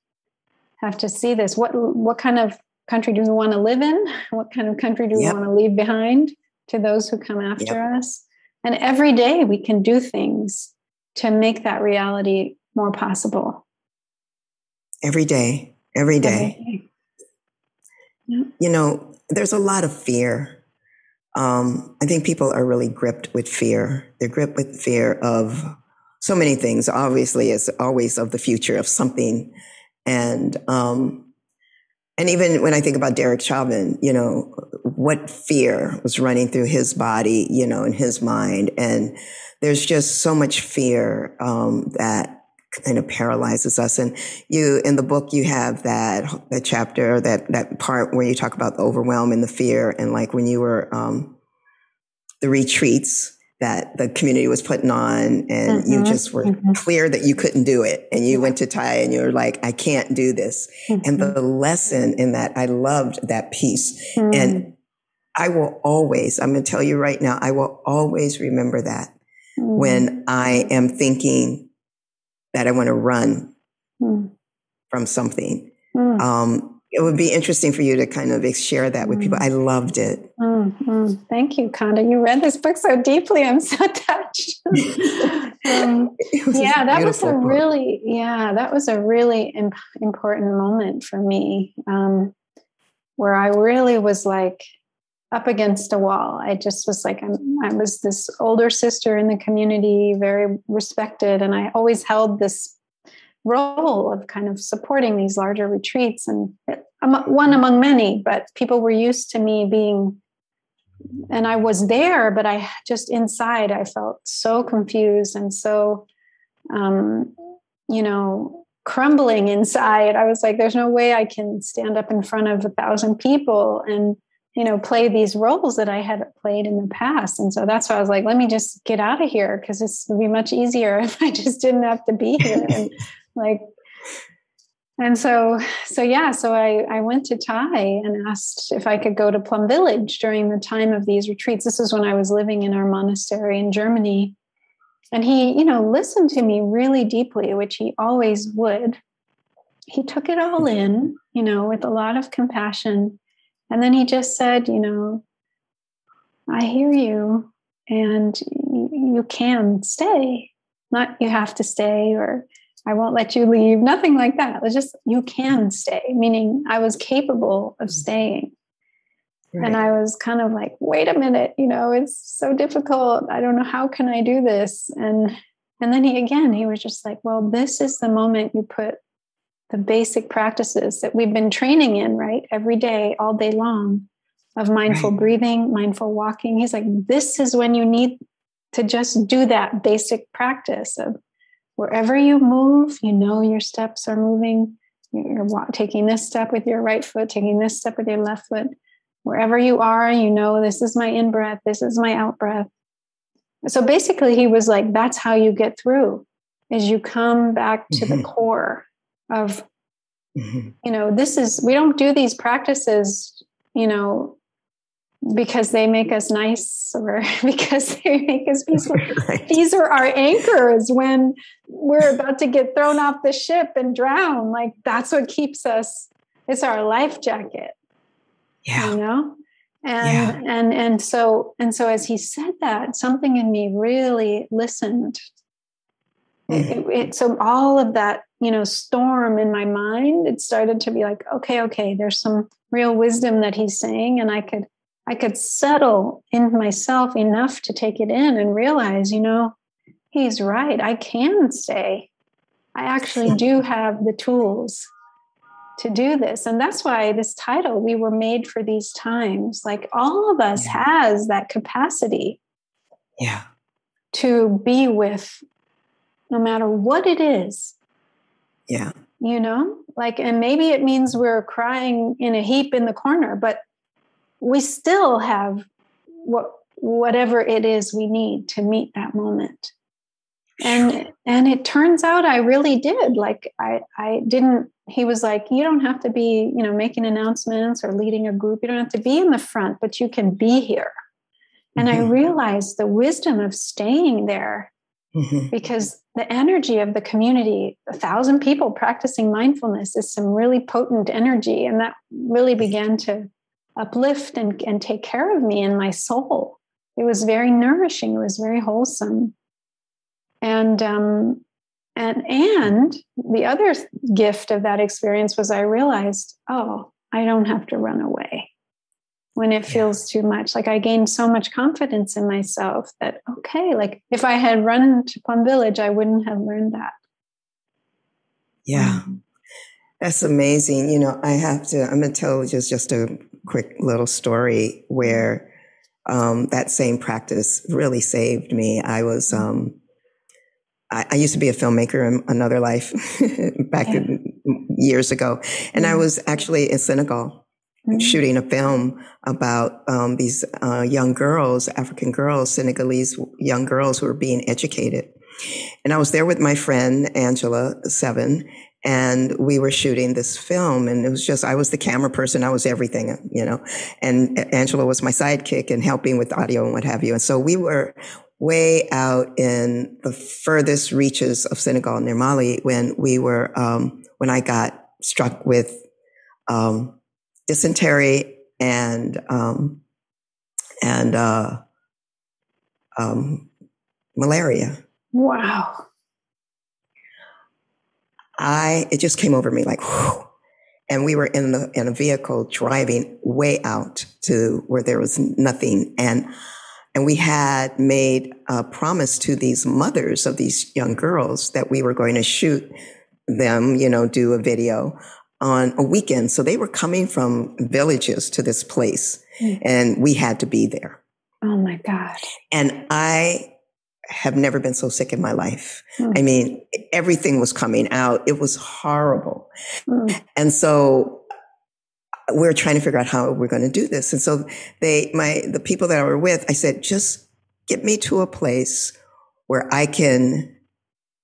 have to see this. What what kind of country do we want to live in? What kind of country do we yep. want to leave behind to those who come after yep. us? And every day we can do things to make that reality more possible. Every day, every day. Every day. Yep. You know, there's a lot of fear. Um, I think people are really gripped with fear. They're gripped with fear of so many things. Obviously, it's always of the future of something. And, um, and even when I think about Derek Chauvin, you know, what fear was running through his body, you know, in his mind. And there's just so much fear, um, that kind of paralyzes us. And you, in the book, you have that, that chapter, that, that part where you talk about the overwhelm and the fear. And like when you were, um, the retreats that the community was putting on, and mm-hmm. you just were mm-hmm. clear that you couldn't do it. And you went to Thai and you were like, I can't do this. Mm-hmm. And the lesson in that, I loved that piece. Mm-hmm. And I will always, I'm going to tell you right now, I will always remember that mm-hmm. when I am thinking that I want to run mm-hmm. from something. Mm-hmm. Um, It would be interesting for you to kind of share that with people. I loved it. Mm-hmm. Thank you, Konda. You read this book so deeply. I'm so touched. um, yeah, that was a book. really, yeah, that was a really imp- important moment for me, um, where I really was like up against a wall. I just was like, I'm, I was this older sister in the community, very respected. And I always held this role of kind of supporting these larger retreats, and it, one among many, but people were used to me being, and I was there, but I just inside, I felt so confused and so, um, you know, crumbling inside. I was like, there's no way I can stand up in front of a thousand people and, you know, play these roles that I had played in the past. And so that's why I was like, let me just get out of here, because this would be much easier if I just didn't have to be here. And like, and so, so yeah, so I, I went to Thai and asked if I could go to Plum Village during the time of these retreats. This is when I was living in our monastery in Germany. And he, you know, listened to me really deeply, which he always would. He took it all in, you know, with a lot of compassion. And then he just said, you know, I hear you, and you can stay. Not you have to stay, or I won't let you leave, nothing like that. It was just, you can stay, meaning I was capable of staying. Right. And I was kind of like, wait a minute, you know, it's so difficult. I don't know, how can I do this? And and then he, again, he was just like, well, this is the moment you put the basic practices that we've been training in, right? Every day, all day long, of mindful right. breathing, mindful walking. He's like, this is when you need to just do that basic practice of, wherever you move, you know your steps are moving. You're walk, taking this step with your right foot, taking this step with your left foot. Wherever you are, you know, this is my in-breath, this is my out-breath. So basically he was like, that's how you get through, is you come back to mm-hmm. the core of, mm-hmm. you know, this is, we don't do these practices, you know, because they make us nice or because they make us peaceful. Right. These are our anchors when we're about to get thrown off the ship and drown. Like, that's what keeps us. It's our life jacket. Yeah. You know? And, yeah. and, and so, and so as he said that, something in me really listened. Mm-hmm. It, it, so all of that, you know, storm in my mind, it started to be like, okay, okay, there's some real wisdom that he's saying. And I could, I could settle in myself enough to take it in and realize, you know, he's right. I can stay. I actually do have the tools to do this. And that's why this title, We Were Made for These Times, like all of us yeah. has that capacity yeah. to be with no matter what it is. Yeah. You know, like, and maybe it means we're crying in a heap in the corner, but we still have what, whatever it is we need to meet that moment. And, and it turns out I really did. Like I, I didn't, he was like, you don't have to be, you know, making announcements or leading a group. You don't have to be in the front, but you can be here. And mm-hmm. I realized the wisdom of staying there mm-hmm. because the energy of the community, a thousand people practicing mindfulness, is some really potent energy. And that really began to uplift and, and take care of me and my soul. It was very nourishing. It was very wholesome. And, um, and, and the other gift of that experience was I realized, oh, I don't have to run away. when it feels too much. Like I gained so much confidence in myself that, okay, like if I had run to Plum Village, I wouldn't have learned that. Yeah. That's amazing. You know, I have to, I'm going to tell just, just a quick little story where um, that same practice really saved me. I was, um, I, I used to be a filmmaker in another life back yeah. in, years ago. And mm-hmm. I was actually in Senegal mm-hmm. shooting a film about um, these uh, young girls, African girls, Senegalese young girls who were being educated. And I was there with my friend, Angela, seven, and we were shooting this film, and it was just, I was the camera person. I was everything, you know, and Angela was my sidekick and helping with audio and what have you. And so we were way out in the furthest reaches of Senegal near Mali when we were, um, when I got struck with, um, dysentery and, um, and, uh, um, malaria. Wow. I, it just came over me like, whew. And we were in the, in a vehicle driving way out to where there was nothing. And, and we had made a promise to these mothers of these young girls that we were going to shoot them, you know, do a video on a weekend. So they were coming from villages to this place mm. and we had to be there. Oh my God. And I have never been so sick in my life. Mm. I mean, everything was coming out. It was horrible. Mm. And so we were trying to figure out how we're going to do this. And so they, my, the people that I were with, I said, just get me to a place where I can,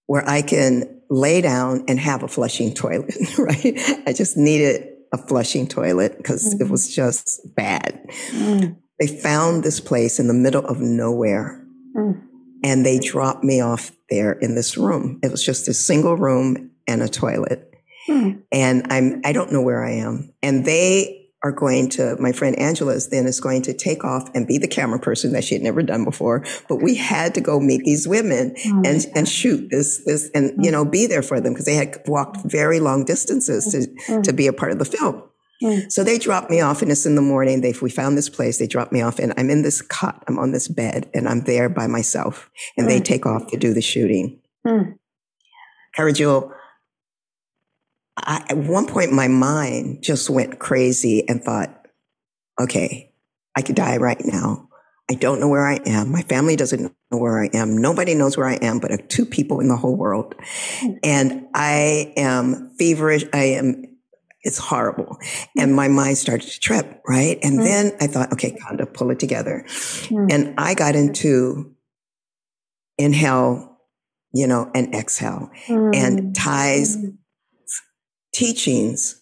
where I can lay down and have a flushing toilet, right? I just needed a flushing toilet because mm. it was just bad. Mm. They found this place in the middle of nowhere. Mm. And they dropped me off there in this room. It was just a single room and a toilet. Hmm. And I'm, I don't know where I am. And they are going to, my friend Angela is then is going to take off and be the camera person that she had never done before. But we had to go meet these women oh and, God. and shoot this, this, and, you know, be there for them because they had walked very long distances to, to be a part of the film. Yeah. So they dropped me off, and it's in the morning. They, we found this place. They dropped me off, and I'm in this cot. I'm on this bed, and I'm there by myself. And mm. they take off to do the shooting. Mm. Kaira Jewel, I, at one point, my mind just went crazy and thought, okay, I could die right now. I don't know where I am. My family doesn't know where I am. Nobody knows where I am, but two people in the whole world. Mm. And I am feverish. I am... It's horrible. And my mind started to trip, right? And mm. then I thought, okay, Konda, pull it together. Mm. And I got into inhale, you know, and exhale. Mm. And Thai's mm. teachings,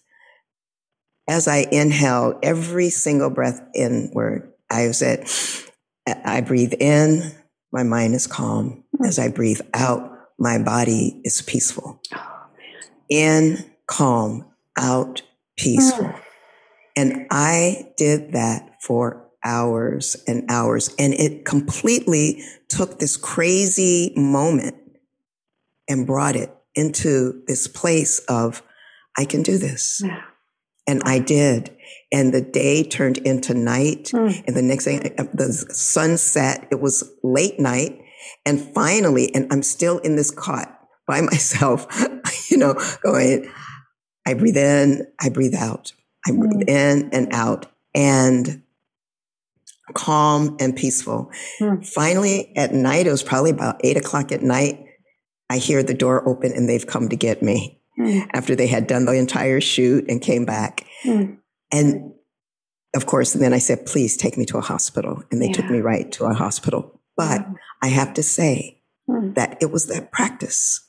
as I inhaled every single breath inward, I said, I breathe in, my mind is calm. Mm. As I breathe out, my body is peaceful. Oh, man. In, calm. Out, peaceful. Mm. And I did that for hours and hours. And it completely took this crazy moment and brought it into this place of, I can do this. Yeah. And I did. And the day turned into night. Mm. And the next thing, the sun set, it was late night. And finally, and I'm still in this cot by myself, you know, going, I breathe in, I breathe out. I breathe mm. in and out, and calm and peaceful. Mm. Finally, at night, it was probably about eight o'clock at night, I hear the door open and they've come to get me mm. after they had done the entire shoot and came back. Mm. And of course, and then I said, please take me to a hospital. And they yeah. took me right to a hospital. But mm. I have to say mm. that it was that practice.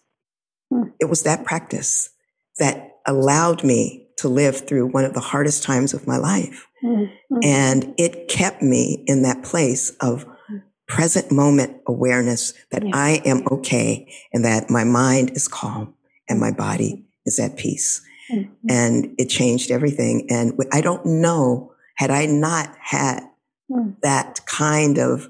Mm. It was that practice that allowed me to live through one of the hardest times of my life. Mm-hmm. And it kept me in that place of present moment awareness that yeah. I am okay and that my mind is calm and my body is at peace. Mm-hmm. And it changed everything. And I don't know, had I not had mm. that kind of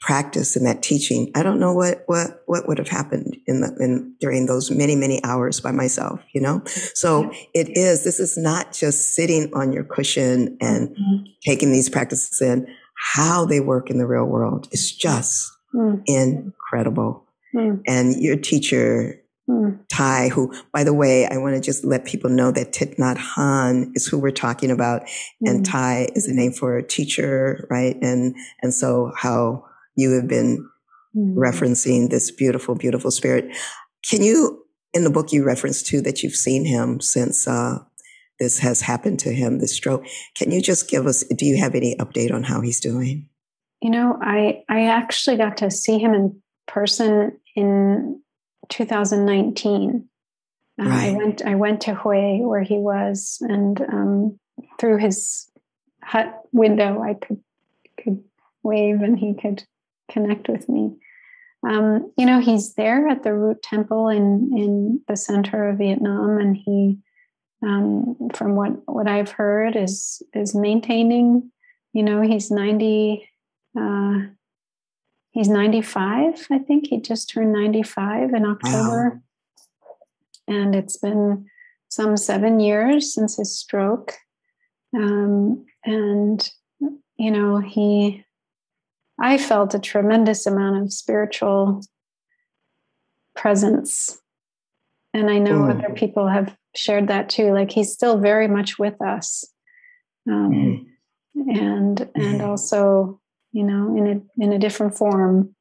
practice and that teaching, I don't know what, what, what would have happened in the, in during those many, many hours by myself, you know? So it is, this is not just sitting on your cushion and mm-hmm. taking these practices in. How they work in the real world is just mm-hmm. incredible. Mm-hmm. And your teacher, mm-hmm. Thai, who, by the way, I want to just let people know that Thich Nhat Hanh is who we're talking about. Mm-hmm. And Thai is the name for a teacher, right? And, and so how, you have been mm-hmm. referencing this beautiful, beautiful spirit. Can you, in the book you referenced too, that you've seen him since uh, this has happened to him, this stroke, can you just give us, do you have any update on how he's doing? You know, I, I actually got to see him in person in two thousand nineteen. Um, right. I went, I went to Hue where he was, and um, through his hut window, I could, could wave and he could connect with me. Um, you know, he's there at the Root Temple in, in the center of Vietnam, and he, um, from what, what I've heard, is is maintaining. You know, he's ninety. Uh, he's ninety-five. I think he just turned ninety-five in October, wow. and it's been some seven years since his stroke. Um, and you know, he. I felt a tremendous amount of spiritual presence. And I know mm. other people have shared that too. Like, he's still very much with us. Um, mm. And and mm. also, you know, in a in a different form.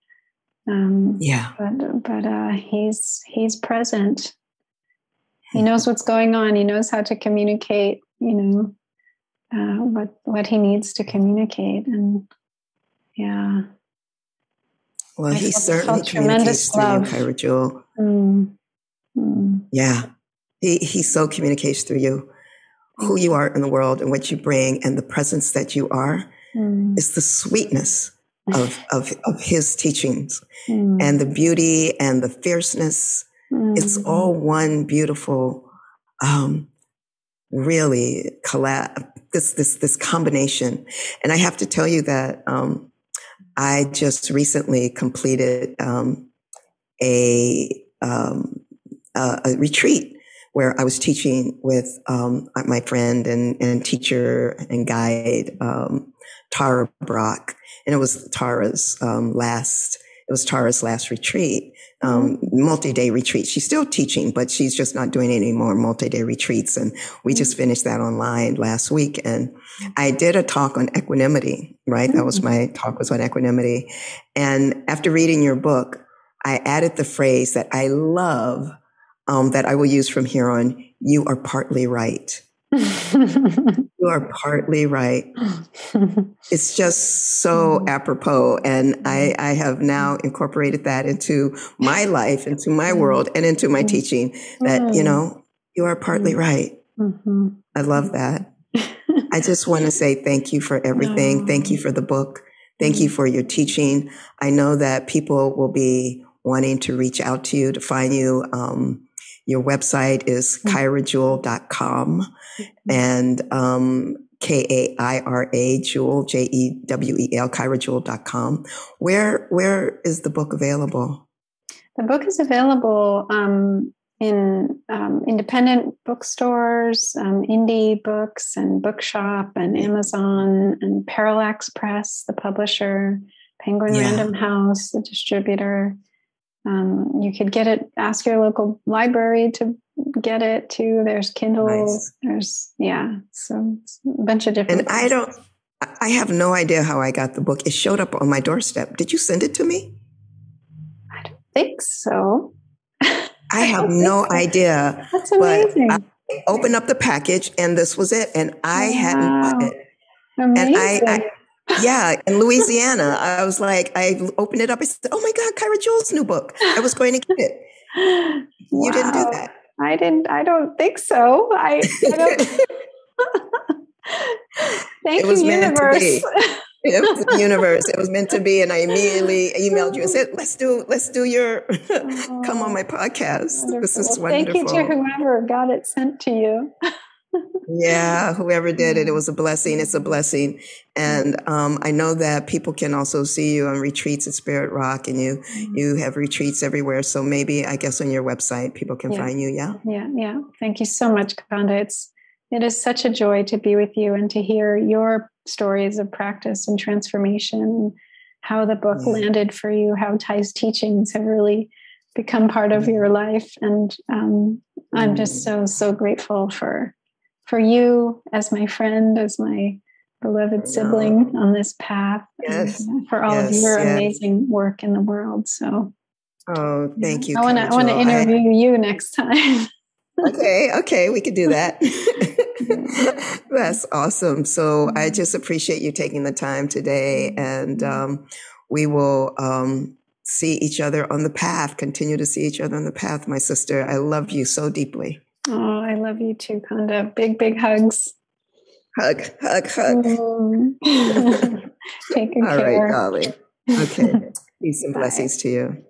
Um, yeah. But, but uh, he's, he's present. He knows what's going on. He knows how to communicate, you know, uh, what, what he needs to communicate. And yeah. Well, I he felt, certainly felt communicates through love. You, Kaira Jewel. Mm. Mm. Yeah. He, he so communicates through you, who you are in the world and what you bring and the presence that you are. Mm. It's the sweetness of, of, of his teachings mm. and the beauty and the fierceness. Mm. It's all one beautiful, um, really collab, this, this, this combination. And I have to tell you that, um, I just recently completed um, a, um, a a retreat where I was teaching with um, my friend and, and teacher and guide um, Tara Brach, and it was Tara's um, last. It was Tara's last retreat, um, multi-day retreat. She's still teaching, but she's just not doing any more multi-day retreats. And we just finished that online last week. And I did a talk on equanimity, right? That was my talk was on equanimity. And after reading your book, I added the phrase that I love, um, that I will use from here on. You are partly right. You are partly right. It's just so apropos. And I, I have now incorporated that into my life, into my world, and into my teaching that, you know, you are partly right. Mm-hmm. I love that. I just want to say thank you for everything. No. Thank you for the book. Thank you for your teaching. I know that people will be wanting to reach out to you to find you. Um, Your website is kaira jewel dot com, and um, K A I R A Jewel, J E W E L, kaira jewel dot com. Where, where is the book available? The book is available um, in um, independent bookstores, um, indie books, and Bookshop, and Amazon, and Parallax Press, the publisher, Penguin yeah. Random House, the distributor. Um, you could get it, ask your local library to get it too. There's Kindle, nice. There's, yeah. So it's a bunch of different. And things. I don't, I have no idea how I got the book. It showed up on my doorstep. Did you send it to me? I don't think so. I, I have no so. idea. That's amazing. But I opened up the package and this was it. And I wow. hadn't bought it. Amazing. And I, I yeah, in Louisiana, I was like, I opened it up. I said, "Oh my God, Kaira Jewel's new book! I was going to get it." You wow. didn't do that. I didn't. I don't think so. I. I don't. Thank it you, was universe. Meant to be. It was the universe. It was meant to be, and I immediately emailed you and said, "Let's do. Let's do your. Come on my podcast. Wonderful. This is well, wonderful." Thank you to whoever got it sent to you. Yeah, whoever did it, it was a blessing. It's a blessing. And um, I know that people can also see you on retreats at Spirit Rock, and you you have retreats everywhere. So maybe, I guess, on your website, people can yeah. find you. Yeah. Yeah. Yeah. Thank you so much, Konda. It's, it is such a joy to be with you and to hear your stories of practice and transformation, how the book yeah. landed for you, how Thai's teachings have really become part of your life. And um, I'm just so, so grateful for for you as my friend, as my beloved sibling on this path, yes. for all yes. of your yes. amazing work in the world. So, oh, thank you. I want to I want to interview I... you next time. Okay, okay, we could do that. That's awesome. So I just appreciate you taking the time today, and um, we will um, see each other on the path, continue to see each other on the path, my sister. I love you so deeply. Oh, I love you too, Konda. Big, big hugs. Hug, hug, hug. Mm. Take good All care. All right, darling. Okay. Peace and Bye. Blessings to you.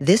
This